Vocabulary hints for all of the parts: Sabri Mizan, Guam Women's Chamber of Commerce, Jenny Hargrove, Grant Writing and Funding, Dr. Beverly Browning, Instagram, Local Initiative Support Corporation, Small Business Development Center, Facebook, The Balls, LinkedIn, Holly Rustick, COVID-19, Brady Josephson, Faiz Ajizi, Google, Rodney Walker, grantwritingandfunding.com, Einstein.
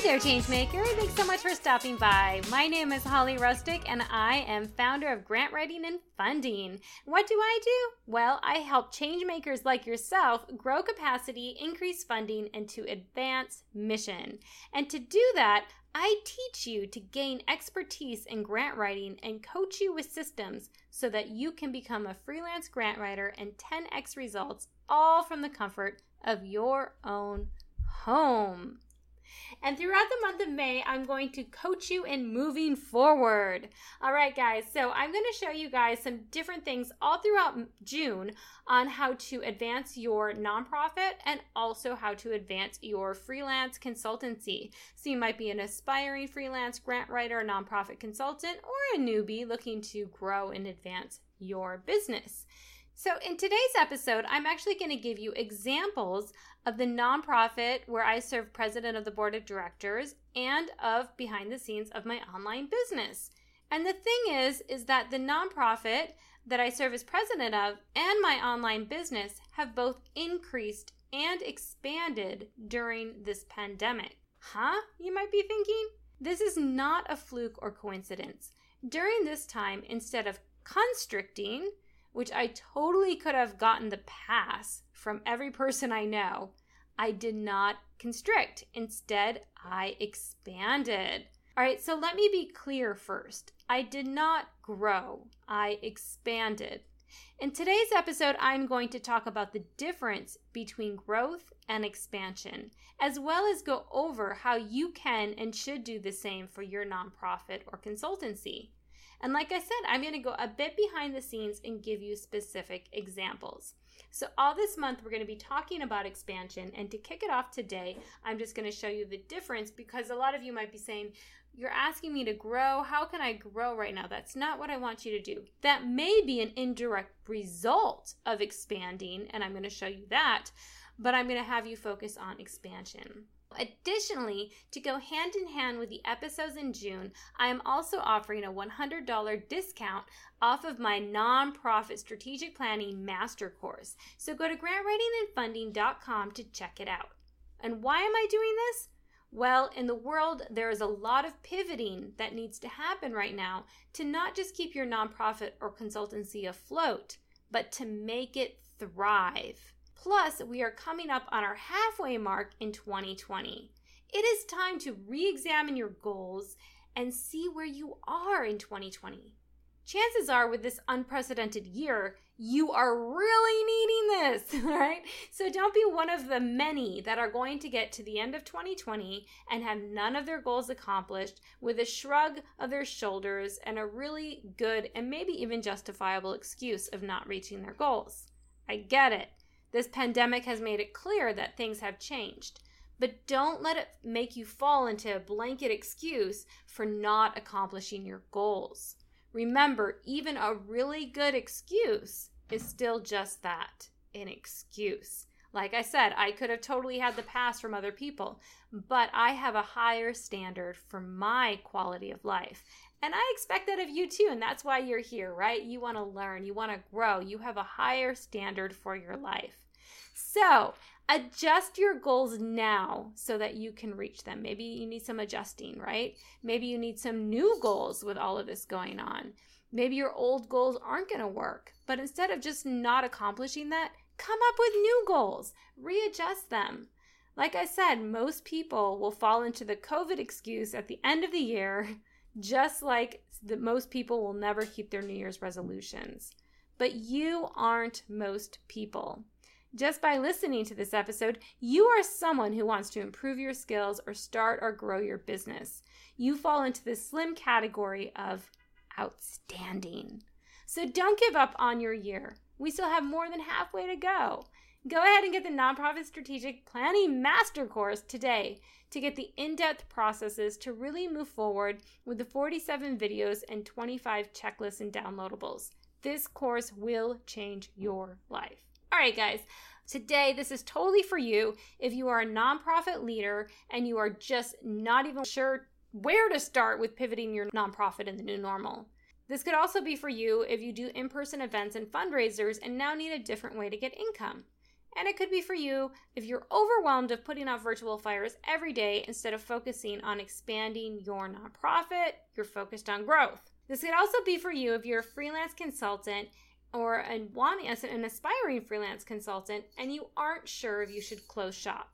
Hi there, Changemaker. Thanks so much for stopping by. My name is Holly Rustick, and I am founder of Grant Writing and Funding. What do? Well, I help changemakers like yourself grow capacity, increase funding, and to advance mission. And to do that, I teach you to gain expertise in grant writing and coach you with systems so that you can become a freelance grant writer and 10x results, all from the comfort of your own home. And throughout the month of May, I'm going to coach you in moving forward. All right, guys, so I'm going to show you guys some different things all throughout June on how to advance your nonprofit and also how to advance your freelance consultancy. So you might be an aspiring freelance grant writer, nonprofit consultant, or a newbie looking to grow and advance your business. So in today's episode, I'm actually going to give you examples of the nonprofit where I serve president of the board of directors and of behind the scenes of my online business. And the thing is that the nonprofit that I serve as president of and my online business have both increased and expanded during this pandemic. Huh? You might be thinking, this is not a fluke or coincidence. During this time, instead of constricting, which I totally could have gotten the pass from every person I know, I did not constrict. Instead, I expanded. All right, so let me be clear first. I did not grow, I expanded. In today's episode, I'm going to talk about the difference between growth and expansion, as well as go over how you can and should do the same for your nonprofit or consultancy. And like I said, I'm going to go a bit behind the scenes and give you specific examples. So all this month, we're going to be talking about expansion. And to kick it off today, I'm just going to show you the difference, because a lot of you might be saying, you're asking me to grow. How can I grow right now? That's not what I want you to do. That may be an indirect result of expanding, and I'm going to show you that. But I'm going to have you focus on expansion. Additionally, to go hand in hand with the episodes in June, I am also offering a $100 discount off of my nonprofit strategic planning master course. So go to grantwritingandfunding.com to check it out. And why am I doing this? Well, in the world, there is a lot of pivoting that needs to happen right now to not just keep your nonprofit or consultancy afloat, but to make it thrive. Plus, we are coming up on our halfway mark in 2020. It is time to re-examine your goals and see where you are in 2020. Chances are, with this unprecedented year, you are really needing this, right? So don't be one of the many that are going to get to the end of 2020 and have none of their goals accomplished, with a shrug of their shoulders and a really good and maybe even justifiable excuse of not reaching their goals. I get it. This pandemic has made it clear that things have changed, but don't let it make you fall into a blanket excuse for not accomplishing your goals. Remember, even a really good excuse is still just that, an excuse. Like I said, I could have totally had the pass from other people, but I have a higher standard for my quality of life. And I expect that of you too, and that's why you're here, right? You want to learn, you want to grow, you have a higher standard for your life. So adjust your goals now so that you can reach them. Maybe you need some adjusting, right? Maybe you need some new goals with all of this going on. Maybe your old goals aren't going to work, but instead of just not accomplishing that, come up with new goals, readjust them. Like I said, most people will fall into the COVID excuse at the end of the year, just like that most people will never keep their New Year's resolutions. But you aren't most people. Just by listening to this episode, you are someone who wants to improve your skills or start or grow your business. You fall into the slim category of outstanding. So don't give up on your year. We still have more than halfway to go. Go ahead and get the Nonprofit Strategic Planning Master Course today to get the in-depth processes to really move forward with the 47 videos and 25 checklists and downloadables. This course will change your life. All right, guys, Today, this is totally for you if you are a nonprofit leader and you are just not even sure where to start with pivoting your nonprofit in the new normal. This could also be for you if you do in-person events and fundraisers and now need a different way to get income. And it could be for you if you're overwhelmed of putting out virtual flyers every day instead of focusing on expanding your nonprofit, you're focused on growth. This could also be for you if you're a freelance consultant or an aspiring freelance consultant and you aren't sure if you should close shop.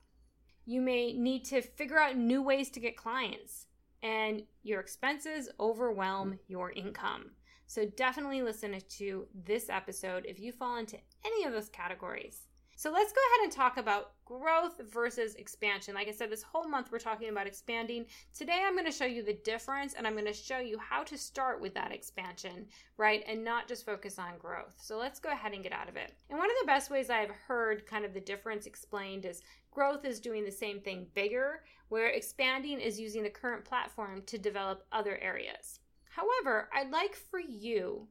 You may need to figure out new ways to get clients, and your expenses overwhelm your income. So definitely listen to this episode if you fall into any of those categories. So let's go ahead and talk about growth versus expansion. Like I said, this whole month we're talking about expanding. Today I'm going to show you the difference, and I'm going to show you how to start with that expansion, right? And not just focus on growth. So let's go ahead and get out of it. And one of the best ways I've heard kind of the difference explained is growth is doing the same thing bigger, where expanding is using the current platform to develop other areas. However, I'd like for you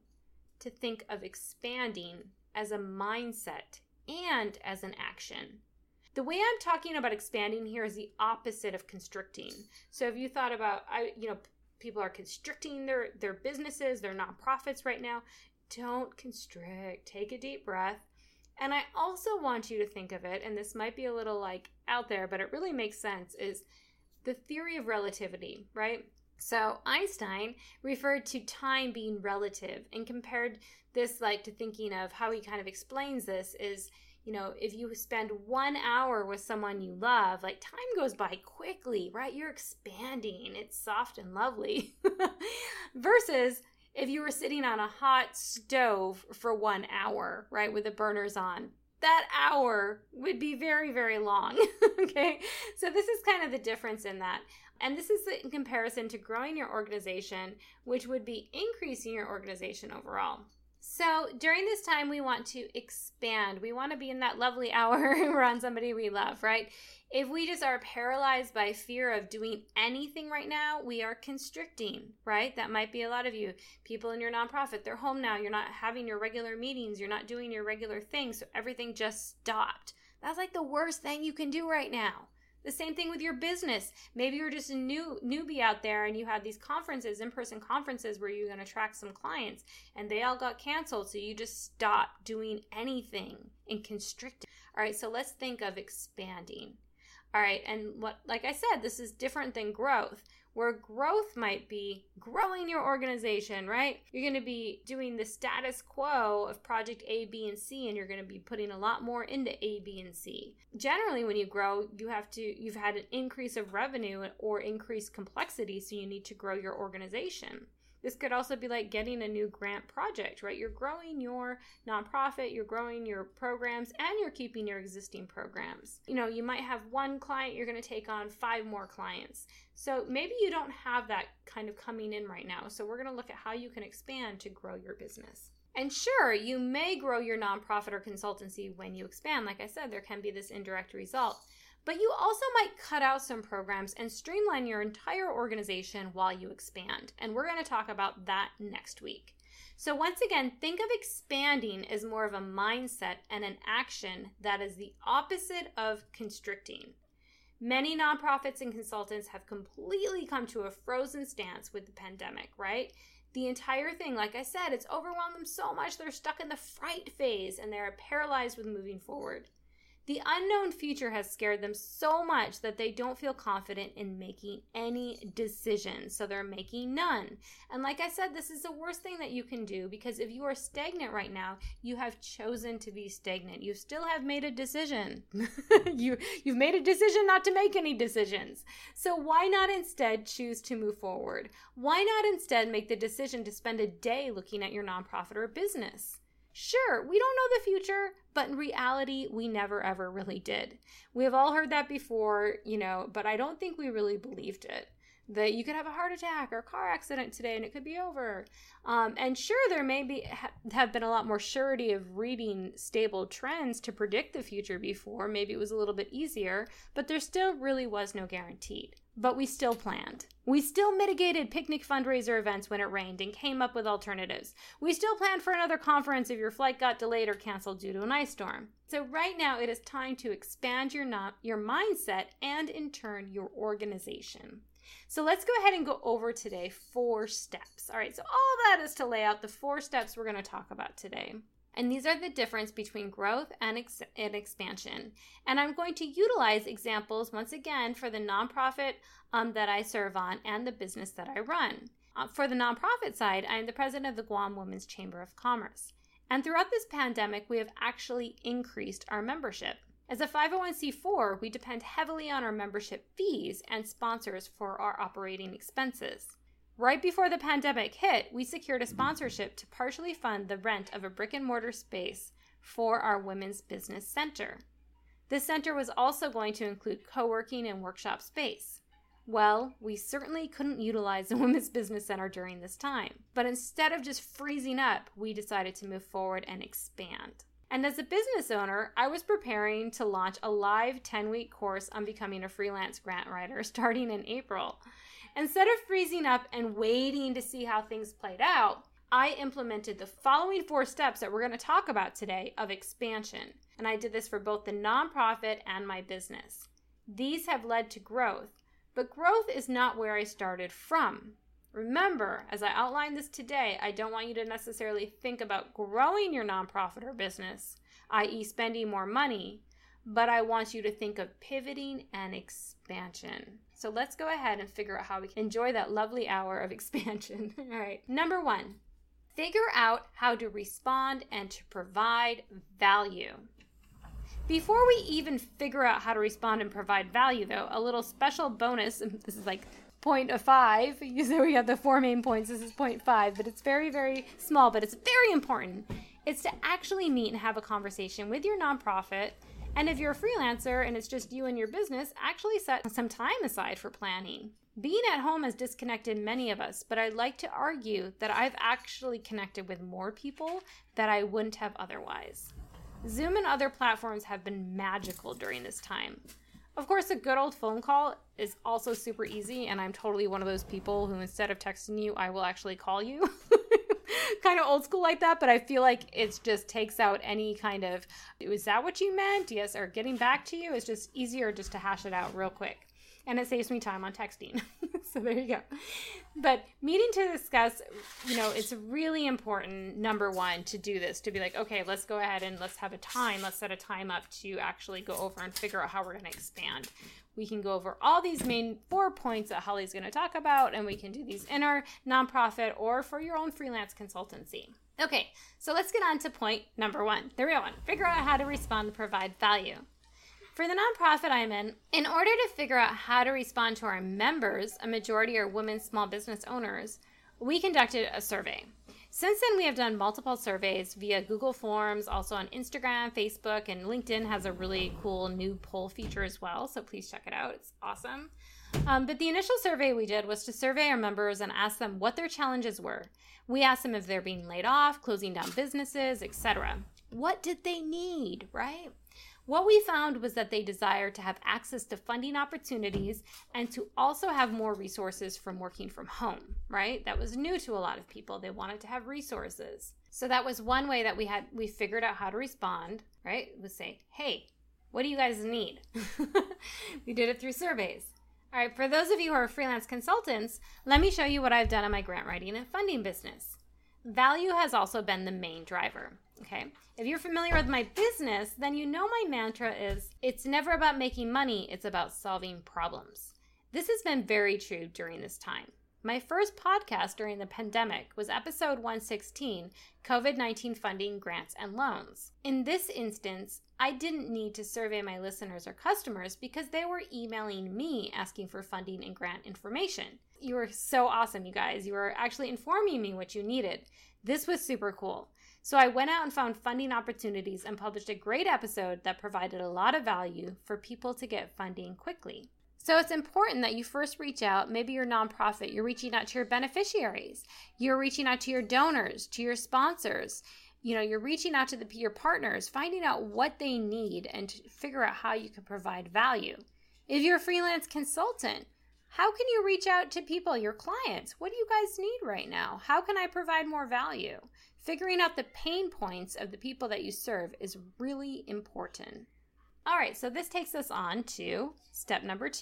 to think of expanding as a mindset and as an action. The way I'm talking about expanding here is the opposite of constricting. So if you thought about, people are constricting their businesses, their nonprofits right now, don't constrict. Take a deep breath. And I also want you to think of it, and this might be a little out there, but it really makes sense, is the theory of relativity, right? So Einstein referred to time being relative and compared this to thinking of how he kind of explains this is, if you spend 1 hour with someone you love, time goes by quickly, right? You're expanding. It's soft and lovely. Versus if you were sitting on a hot stove for 1 hour, right, with the burners on, that hour would be very, very long, okay? So this is kind of the difference in that. And this is in comparison to growing your organization, which would be increasing your organization overall. So during this time, we want to expand. We want to be in that lovely hour around somebody we love, right? If we just are paralyzed by fear of doing anything right now, we are constricting, right? That might be a lot of you. People in your nonprofit, they're home now. You're not having your regular meetings. You're not doing your regular things. So everything just stopped. That's the worst thing you can do right now. The same thing with your business. Maybe you're just a newbie out there and you had these conferences, in-person conferences where you're going to attract some clients and they all got canceled. So you just stopped doing anything and constricting. All right, so let's think of expanding. All right, and like I said, this is different than growth, where growth might be growing your organization, right? You're going to be doing the status quo of project A, B, and C, and you're going to be putting a lot more into A, B, and C. Generally, when you grow, you've had an increase of revenue or increased complexity, so you need to grow your organization. This could also be like getting a new grant project, right? You're growing your nonprofit, you're growing your programs, and you're keeping your existing programs. You might have one client, you're going to take on 5 more clients. So maybe you don't have that kind of coming in right now. So we're going to look at how you can expand to grow your business. And sure, you may grow your nonprofit or consultancy when you expand. Like I said, there can be this indirect result. But you also might cut out some programs and streamline your entire organization while you expand. And we're going to talk about that next week. So once again, think of expanding as more of a mindset and an action that is the opposite of constricting. Many nonprofits and consultants have completely come to a frozen stance with the pandemic, right? The entire thing, like I said, it's overwhelmed them so much they're stuck in the fright phase and they're paralyzed with moving forward. The unknown future has scared them so much that they don't feel confident in making any decisions, so they're making none. And like I said, this is the worst thing that you can do, because if you are stagnant right now, you have chosen to be stagnant. You still have made a decision. You've made a decision not to make any decisions. So why not instead choose to move forward? Why not instead make the decision to spend a day looking at your nonprofit or business? Sure, we don't know the future, but in reality, we never ever really did. We have all heard that before, but I don't think we really believed it. That you could have a heart attack or a car accident today and it could be over. And sure, there may have been a lot more surety of reading stable trends to predict the future before. Maybe it was a little bit easier, but there still really was no guaranteed. but we still planned. We still mitigated picnic fundraiser events when it rained and came up with alternatives. We still planned for another conference if your flight got delayed or canceled due to an ice storm. So right now it is time to expand your mindset and in turn your organization. So let's go ahead and go over today 4 steps. All right, so all that is to lay out the 4 steps we're going to talk about today. And these are the difference between growth and expansion. And I'm going to utilize examples, once again, for the nonprofit that I serve on and the business that I run. For the nonprofit side, I am the president of the Guam Women's Chamber of Commerce. And throughout this pandemic, we have actually increased our membership. As a 501c4, we depend heavily on our membership fees and sponsors for our operating expenses. Right before the pandemic hit, we secured a sponsorship to partially fund the rent of a brick-and-mortar space for our Women's Business Center. This center was also going to include co-working and workshop space. Well, we certainly couldn't utilize the Women's Business Center during this time. But instead of just freezing up, we decided to move forward and expand. And as a business owner, I was preparing to launch a live 10-week course on becoming a freelance grant writer starting in April. Instead of freezing up and waiting to see how things played out, I implemented the following 4 steps that we're going to talk about today of expansion. And I did this for both the nonprofit and my business. These have led to growth, but growth is not where I started from. Remember, as I outline this today, I don't want you to necessarily think about growing your nonprofit or business, i.e. spending more money, but I want you to think of pivoting and expansion. So let's go ahead and figure out how we can enjoy that lovely hour of expansion. All right. Number 1, figure out how to respond and to provide value. Before we even figure out how to respond and provide value, though, a little special bonus, this is like point of 5, so we have the 4 main points, this is point 5, but it's very, very small, but it's very important. It's to actually meet and have a conversation with your nonprofit. And if you're a freelancer and it's just you and your business, actually set some time aside for planning. Being at home has disconnected many of us, but I'd like to argue that I've actually connected with more people that I wouldn't have otherwise. Zoom and other platforms have been magical during this time. Of course, a good old phone call is also super easy, and I'm totally one of those people who instead of texting you, I will actually call you. Kind of old school like that, but I feel like it just takes out any kind of, is that what you meant? Yes, or getting back to you. It's just easier just to hash it out real quick. And it saves me time on texting. So there you go. But meeting to discuss, it's really important, number 1, to do this, to be like, okay, let's go ahead and let's set a time up to actually go over and figure out how we're going to expand. We can go over all these main 4 points that Holly's going to talk about, and we can do these in our nonprofit or for your own freelance consultancy. Okay, so let's get on to point number 1, the real one, figure out how to respond and provide value. For the nonprofit I'm in order to figure out how to respond to our members, a majority are women small business owners, we conducted a survey. Since then, we have done multiple surveys via Google Forms, also on Instagram, Facebook, and LinkedIn has a really cool new poll feature as well, so please check it out. It's awesome. But the initial survey we did was to survey our members and ask them what their challenges were. We asked them if they're being laid off, closing down businesses, etc. What did they need, right? What we found was that they desire to have access to funding opportunities and to also have more resources from working from home, right? That was new to a lot of people. They wanted to have resources. So that was one way that we figured out how to respond, right? We say, hey, what do you guys need? We did it through surveys. All right, for those of you who are freelance consultants, let me show you what I've done in my grant writing and funding business. Value has also been the main driver. Okay. If you're familiar with my business, then you know my mantra is, it's never about making money, it's about solving problems. This has been very true during this time. My first podcast during the pandemic was episode 116, COVID-19 Funding, Grants, and Loans. In this instance, I didn't need to survey my listeners or customers because they were emailing me asking for funding and grant information. You were so awesome, you guys. You were actually informing me what you needed. This was super cool. So I went out and found funding opportunities and published a great episode that provided a lot of value for people to get funding quickly. So it's important that you first reach out, maybe your nonprofit, you're reaching out to your beneficiaries, you're reaching out to your donors, to your sponsors, you're reaching out to your partners, finding out what they need and to figure out how you can provide value. If you're a freelance consultant, How can you reach out to people, your clients? What do you guys need right now? How can I provide more value? Figuring out the pain points of the people that you serve is really important. All right, so this takes us on to step number 2.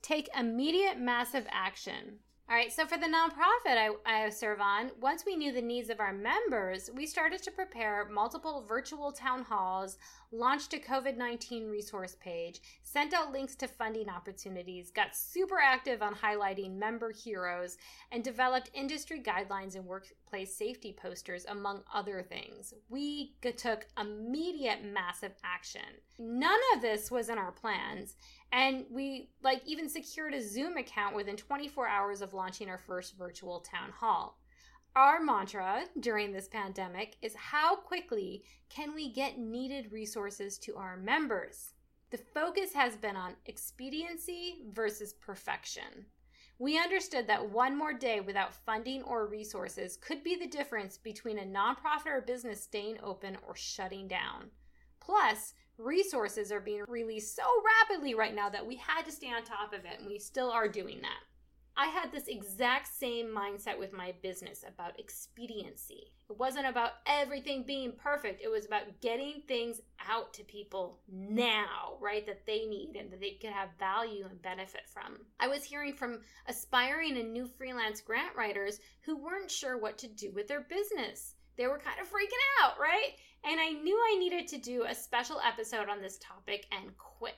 Take immediate massive action. All right, so for the nonprofit I serve on, once we knew the needs of our members, we started to prepare multiple virtual town halls, launched a COVID-19 resource page, sent out links to funding opportunities, got super active on highlighting member heroes, and developed industry guidelines and workplace safety posters, among other things. We took immediate massive action. None of this was in our plans. And we even secured a Zoom account within 24 hours of launching our first virtual town hall. Our mantra during this pandemic is how quickly can we get needed resources to our members? The focus has been on expediency versus perfection. We understood that one more day without funding or resources could be the difference between a nonprofit or business staying open or shutting down. Plus, resources are being released so rapidly right now that we had to stay on top of it, and we still are doing that. I had this exact same mindset with my business about expediency. It wasn't about everything being perfect. It was about getting things out to people now, right, that they need and that they could have value and benefit from. I was hearing from aspiring and new freelance grant writers who weren't sure what to do with their business. They were kind of freaking out, right? And I knew I needed to do a special episode on this topic, and quick.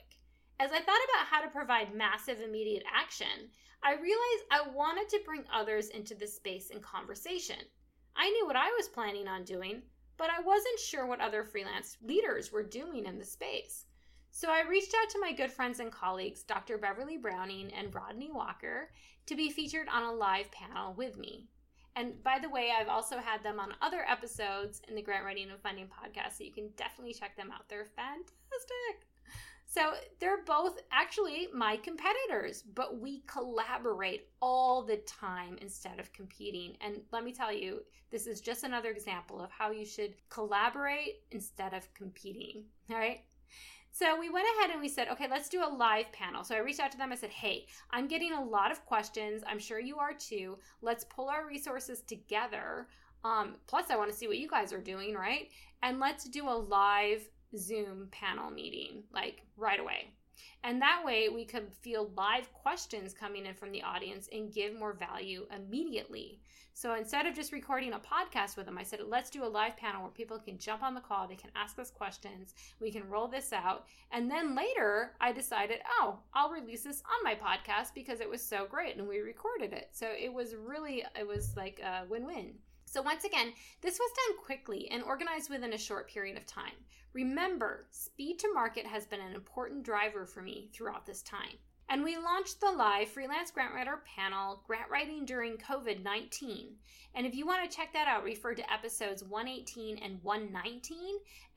As I thought about how to provide massive immediate action, I realized I wanted to bring others into the space and conversation. I knew what I was planning on doing, but I wasn't sure what other freelance leaders were doing in the space. So I reached out to my good friends and colleagues, Dr. Beverly Browning and Rodney Walker, to be featured on a live panel with me. And by the way, I've also had them on other episodes in the Grant Writing and Funding podcast, so you can definitely check them out. They're fantastic. So they're both actually my competitors, but we collaborate all the time instead of competing. And let me tell you, this is just another example of how you should collaborate instead of competing, all right? So we went ahead and we said, okay, let's do a live panel. So I reached out to them. I said, hey, I'm getting a lot of questions. I'm sure you are too. Let's pull our resources together. Plus, I want to see what you guys are doing, right? And let's do a live Zoom panel meeting, right away. And that way we could field live questions coming in from the audience and give more value immediately. So instead of just recording a podcast with them, I said, let's do a live panel where people can jump on the call. They can ask us questions. We can roll this out. And then later I decided, I'll release this on my podcast because it was so great and we recorded it. So it was like a win-win. So once again, this was done quickly and organized within a short period of time. Remember, speed to market has been an important driver for me throughout this time. And we launched the live freelance grant writer panel, Grant Writing During COVID-19. And if you want to check that out, refer to episodes 118 and 119,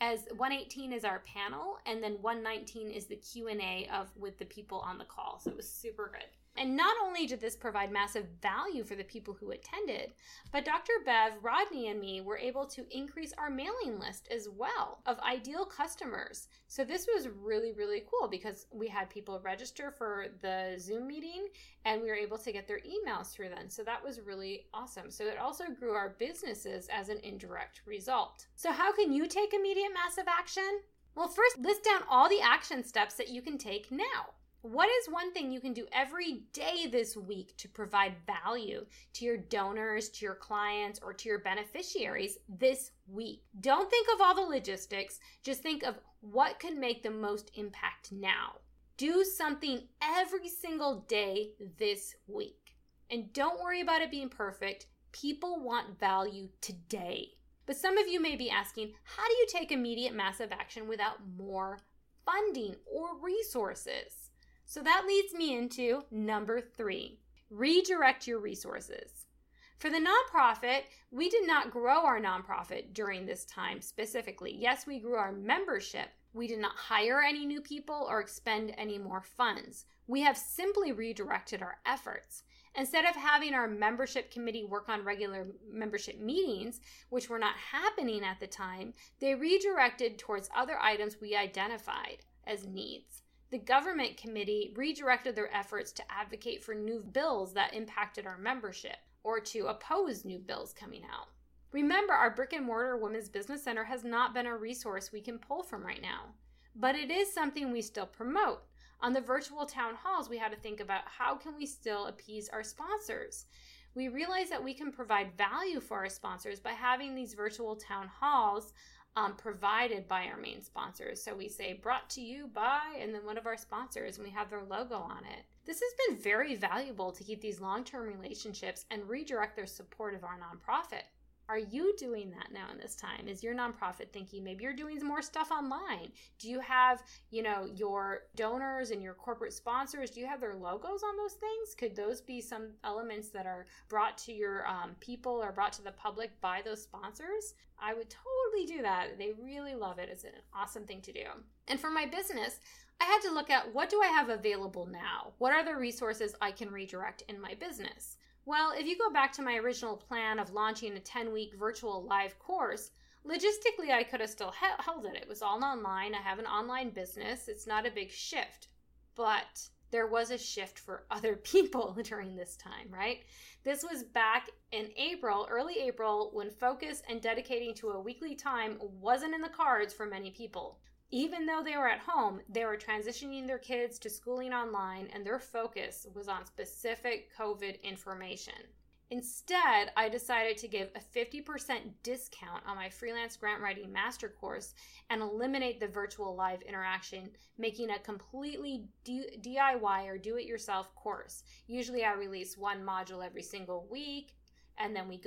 as 118 is our panel, and then 119 is the Q&A with the people on the call. So it was super good. And not only did this provide massive value for the people who attended, but Dr. Bev, Rodney, and me were able to increase our mailing list as well of ideal customers. So this was really, really cool because we had people register for the Zoom meeting and we were able to get their emails through them. So that was really awesome. So it also grew our businesses as an indirect result. So how can you take immediate massive action? Well, first, list down all the action steps that you can take now. What is one thing you can do every day this week to provide value to your donors, to your clients, or to your beneficiaries this week? Don't think of all the logistics. Just think of what can make the most impact now. Do something every single day this week. And don't worry about it being perfect. People want value today. But some of you may be asking, how do you take immediate massive action without more funding or resources? So that leads me into number 3, redirect your resources. For the nonprofit, we did not grow our nonprofit during this time specifically. Yes, we grew our membership. We did not hire any new people or expend any more funds. We have simply redirected our efforts. Instead of having our membership committee work on regular membership meetings, which were not happening at the time, they redirected towards other items we identified as needs. the government committee redirected their efforts to advocate for new bills that impacted our membership or to oppose new bills coming out. Remember, our brick-and-mortar Women's Business Center has not been a resource we can pull from right now, but it is something we still promote. On the virtual town halls, we had to think about how can we still appease our sponsors. We realized that we can provide value for our sponsors by having these virtual town halls provided by our main sponsors. So we say, brought to you by, and then one of our sponsors, and we have their logo on it. This has been very valuable to keep these long-term relationships and redirect their support of our nonprofit. Are you doing that now in this time? Is your nonprofit thinking maybe you're doing more stuff online? Do you have, your donors and your corporate sponsors, do you have their logos on those things? Could those be some elements that are brought to your people or brought to the public by those sponsors? I would totally do that. They really love it. It's an awesome thing to do. And for my business, I had to look at what do I have available now? What are the resources I can redirect in my business? Well, if you go back to my original plan of launching a 10-week virtual live course, logistically I could have still held it. It was all online. I have an online business. It's not a big shift, but there was a shift for other people during this time, right? This was back in April, early April, when focus and dedicating to a weekly time wasn't in the cards for many people. Even though they were at home, they were transitioning their kids to schooling online, and their focus was on specific COVID information. Instead, I decided to give a 50% discount on my freelance grant writing master course and eliminate the virtual live interaction, making a completely DIY or do-it-yourself course. Usually I release one module every single week. And then we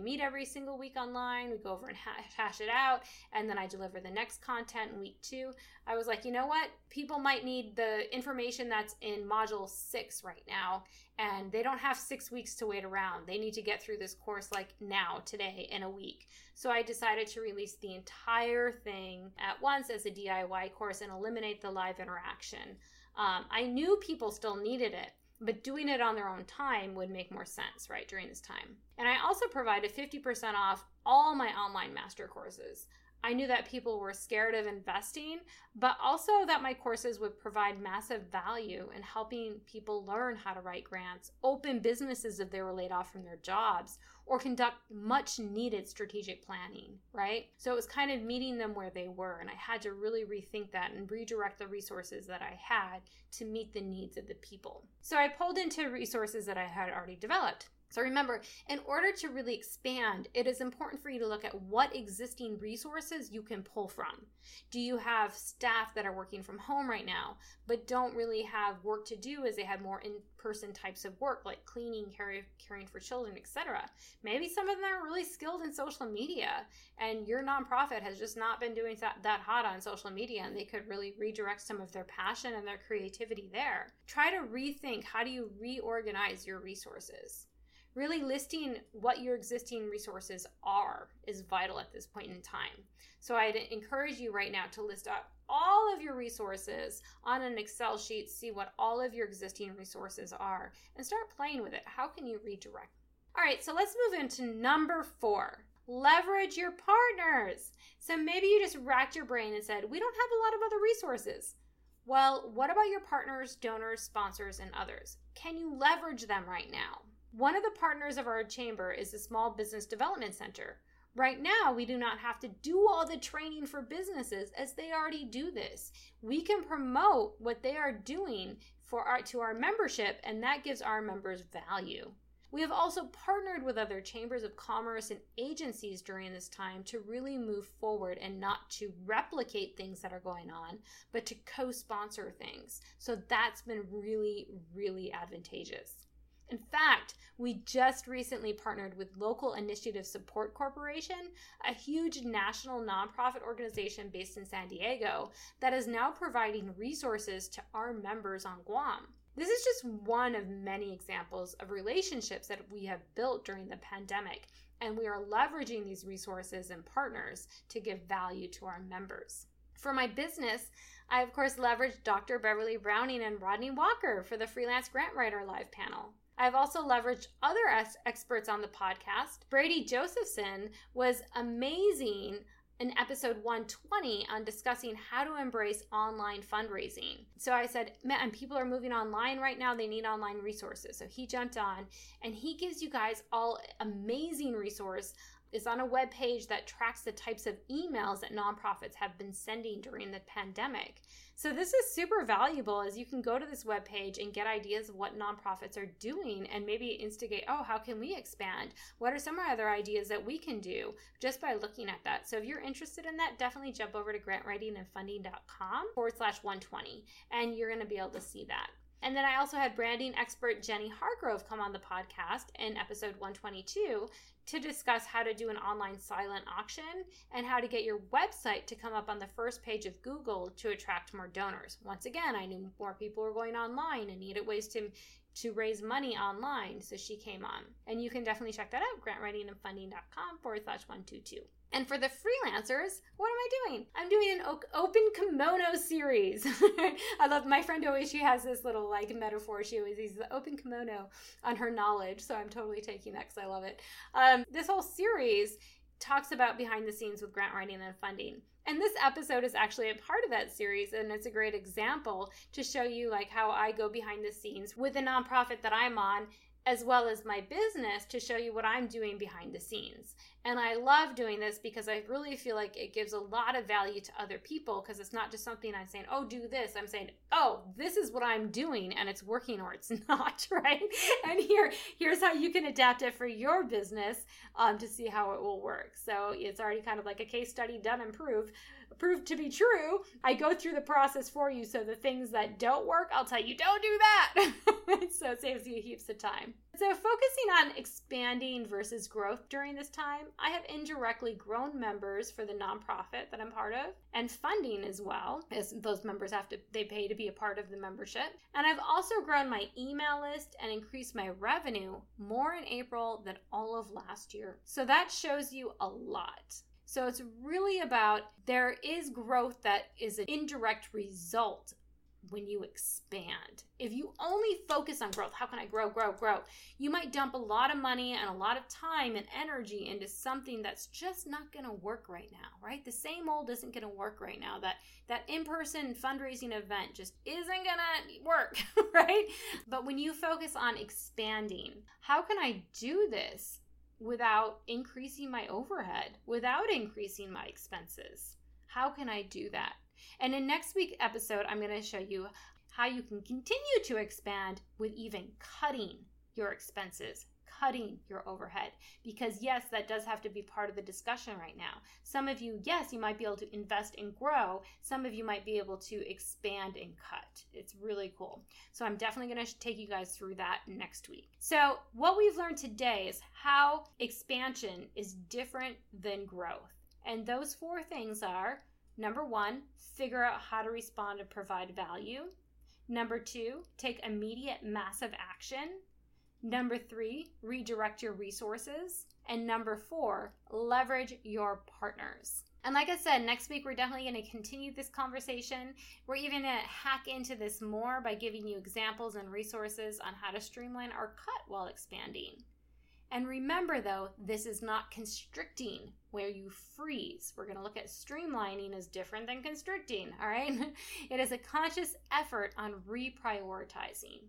meet every single week online, we go over and hash it out, and then I deliver the next content in week 2. I was like, you know what? People might need the information that's in module 6 right now, and they don't have 6 weeks to wait around. They need to get through this course like now, today, in a week. So I decided to release the entire thing at once as a DIY course and eliminate the live interaction. I knew people still needed it, but doing it on their own time would make more sense, right, during this time. And I also provided 50% off all my online master courses. I knew that people were scared of investing, but also that my courses would provide massive value in helping people learn how to write grants, open businesses if they were laid off from their jobs, or conduct much needed strategic planning, right? So it was kind of meeting them where they were, and I had to really rethink that and redirect the resources that I had to meet the needs of the people. So I pulled into resources that I had already developed. So remember, in order to really expand, it is important for you to look at what existing resources you can pull from. Do you have staff that are working from home right now, but don't really have work to do as they have more in-person types of work like cleaning, caring for children, etc.? Maybe some of them are really skilled in social media and your nonprofit has just not been doing that hot on social media, and they could really redirect some of their passion and their creativity there. Try to rethink, how do you reorganize your resources? Really listing what your existing resources are is vital at this point in time. So I'd encourage you right now to list out all of your resources on an Excel sheet, see what all of your existing resources are, and start playing with it. How can you redirect? All right, so let's move into number 4. Leverage your partners. So maybe you just racked your brain and said, we don't have a lot of other resources. Well, what about your partners, donors, sponsors, and others? Can you leverage them right now? One of the partners of our chamber is the Small Business Development Center. Right now, we do not have to do all the training for businesses as they already do this. We can promote what they are doing to our membership, and that gives our members value. We have also partnered with other chambers of commerce and agencies during this time to really move forward and not to replicate things that are going on, but to co-sponsor things. So that's been really, really advantageous. In fact, we just recently partnered with Local Initiative Support Corporation, a huge national nonprofit organization based in San Diego that is now providing resources to our members on Guam. This is just one of many examples of relationships that we have built during the pandemic, and we are leveraging these resources and partners to give value to our members. For my business, I of course leveraged Dr. Beverly Browning and Rodney Walker for the Freelance Grant Writer Live panel. I've also leveraged other experts on the podcast. Brady Josephson was amazing in episode 120 on discussing how to embrace online fundraising. So I said, man, people are moving online right now. They need online resources. So he jumped on and he gives you guys all amazing resource. It's on a web page that tracks the types of emails that nonprofits have been sending during the pandemic. So this is super valuable, as you can go to this web page and get ideas of what nonprofits are doing and maybe instigate, oh, how can we expand? What are some other ideas that we can do just by looking at that? So if you're interested in that, definitely jump over to grantwritingandfunding.com/120, and you're going to be able to see that. And then I also had branding expert Jenny Hargrove come on the podcast in episode 122 to discuss how to do an online silent auction and how to get your website to come up on the first page of Google to attract more donors. Once again, I knew more people were going online and needed ways to raise money online, so she came on. And you can definitely check that out, grantwritingandfunding.com/122. And for the freelancers, what am I doing? I'm doing an open kimono series. I love my friend always, she has this little like metaphor. She always uses the open kimono on her knowledge. So I'm totally taking that because I love it. This whole series talks about behind the scenes with grant writing and funding. And this episode is actually a part of that series, and it's a great example to show you like how I go behind the scenes with the nonprofit that I'm on, as well as my business, to show you what I'm doing behind the scenes. And I love doing this because I really feel like it gives a lot of value to other people, because it's not just something I'm saying, oh, do this. I'm saying, oh, this is what I'm doing, and it's working or it's not, right? And here's how you can adapt it for your business to see how it will work. So it's already kind of like a case study done and proved to be true. I go through the process for you. So the things that don't work, I'll tell you, don't do that. So it saves you heaps of time. So focusing on expanding versus growth during this time, I have indirectly grown members for the nonprofit that I'm part of, and funding as well, as those members they pay to be a part of the membership. And I've also grown my email list and increased my revenue more in April than all of last year. So that shows you a lot. So it's really about, there is growth that is an indirect result when you expand. If you only focus on growth, how can I grow? You might dump a lot of money and a lot of time and energy into something that's just not going to work right now, right? The same old isn't going to work right now. That in-person fundraising event just isn't going to work, right? But when you focus on expanding, how can I do this without increasing my overhead, without increasing my expenses? How can I do that? And in next week's episode, I'm going to show you how you can continue to expand with even cutting your expenses, cutting your overhead. Because yes, that does have to be part of the discussion right now. Some of you, yes, you might be able to invest and grow. Some of you might be able to expand and cut. It's really cool. So I'm definitely going to take you guys through that next week. So what we've learned today is how expansion is different than growth. And those four things are: number one, figure out how to respond and provide value. Number two, take immediate massive action. Number three, redirect your resources. And number four, leverage your partners. And like I said, next week, we're definitely going to continue this conversation. We're even going to hack into this more by giving you examples and resources on how to streamline or cut while expanding. And remember, though, this is not constricting where you freeze. We're going to look at streamlining as different than constricting, all right? It is a conscious effort on reprioritizing.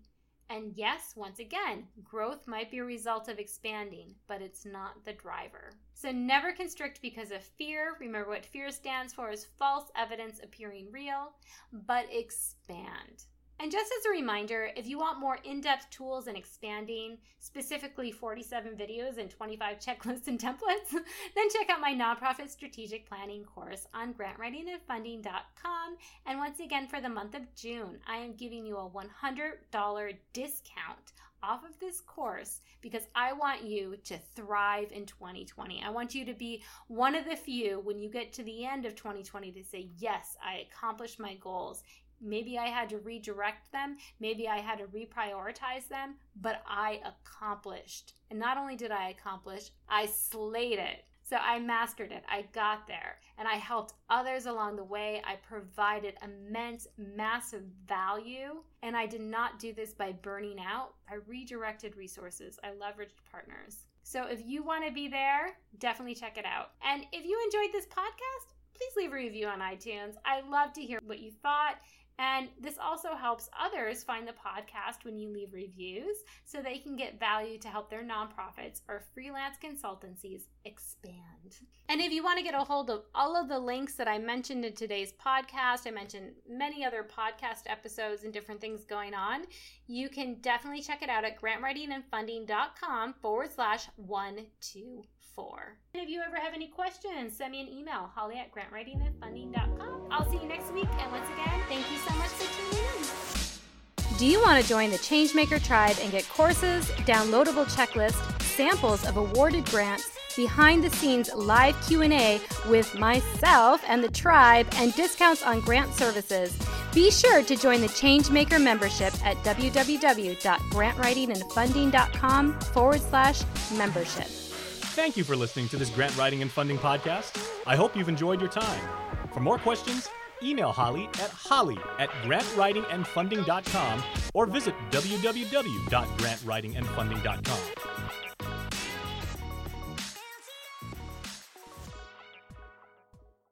And yes, once again, growth might be a result of expanding, but it's not the driver. So never constrict because of fear. Remember what fear stands for is false evidence appearing real, but expand. And just as a reminder, if you want more in-depth tools in expanding, specifically 47 videos and 25 checklists and templates, then check out my nonprofit strategic planning course on grantwritingandfunding.com. And once again, for the month of June, I am giving you a $100 discount off of this course because I want you to thrive in 2020. I want you to be one of the few when you get to the end of 2020 to say, yes, I accomplished my goals. Maybe I had to redirect them. Maybe I had to reprioritize them, but I accomplished. And not only did I accomplish, I slayed it. So I mastered it. I got there and I helped others along the way. I provided immense, massive value. And I did not do this by burning out. I redirected resources. I leveraged partners. So if you want to be there, definitely check it out. And if you enjoyed this podcast, please leave a review on iTunes. I love to hear what you thought. And this also helps others find the podcast when you leave reviews so they can get value to help their nonprofits or freelance consultancies expand. And if you want to get a hold of all of the links that I mentioned in today's podcast, I mentioned many other podcast episodes and different things going on, you can definitely check it out at grantwritingandfunding.com/124. And if you ever have any questions, send me an email, holly@grantwritingandfunding.com. I'll see you next week. And once again, thank you so much for tuning in. Do you want to join the Changemaker Tribe and get courses, downloadable checklists, samples of awarded grants, behind-the-scenes live Q&A with myself and the tribe, and discounts on grant services? Be sure to join the Changemaker membership at www.grantwritingandfunding.com/membership. Thank you for listening to this Grant Writing and Funding podcast. I hope you've enjoyed your time. For more questions, email holly at grantwritingandfunding.com or visit www.grantwritingandfunding.com.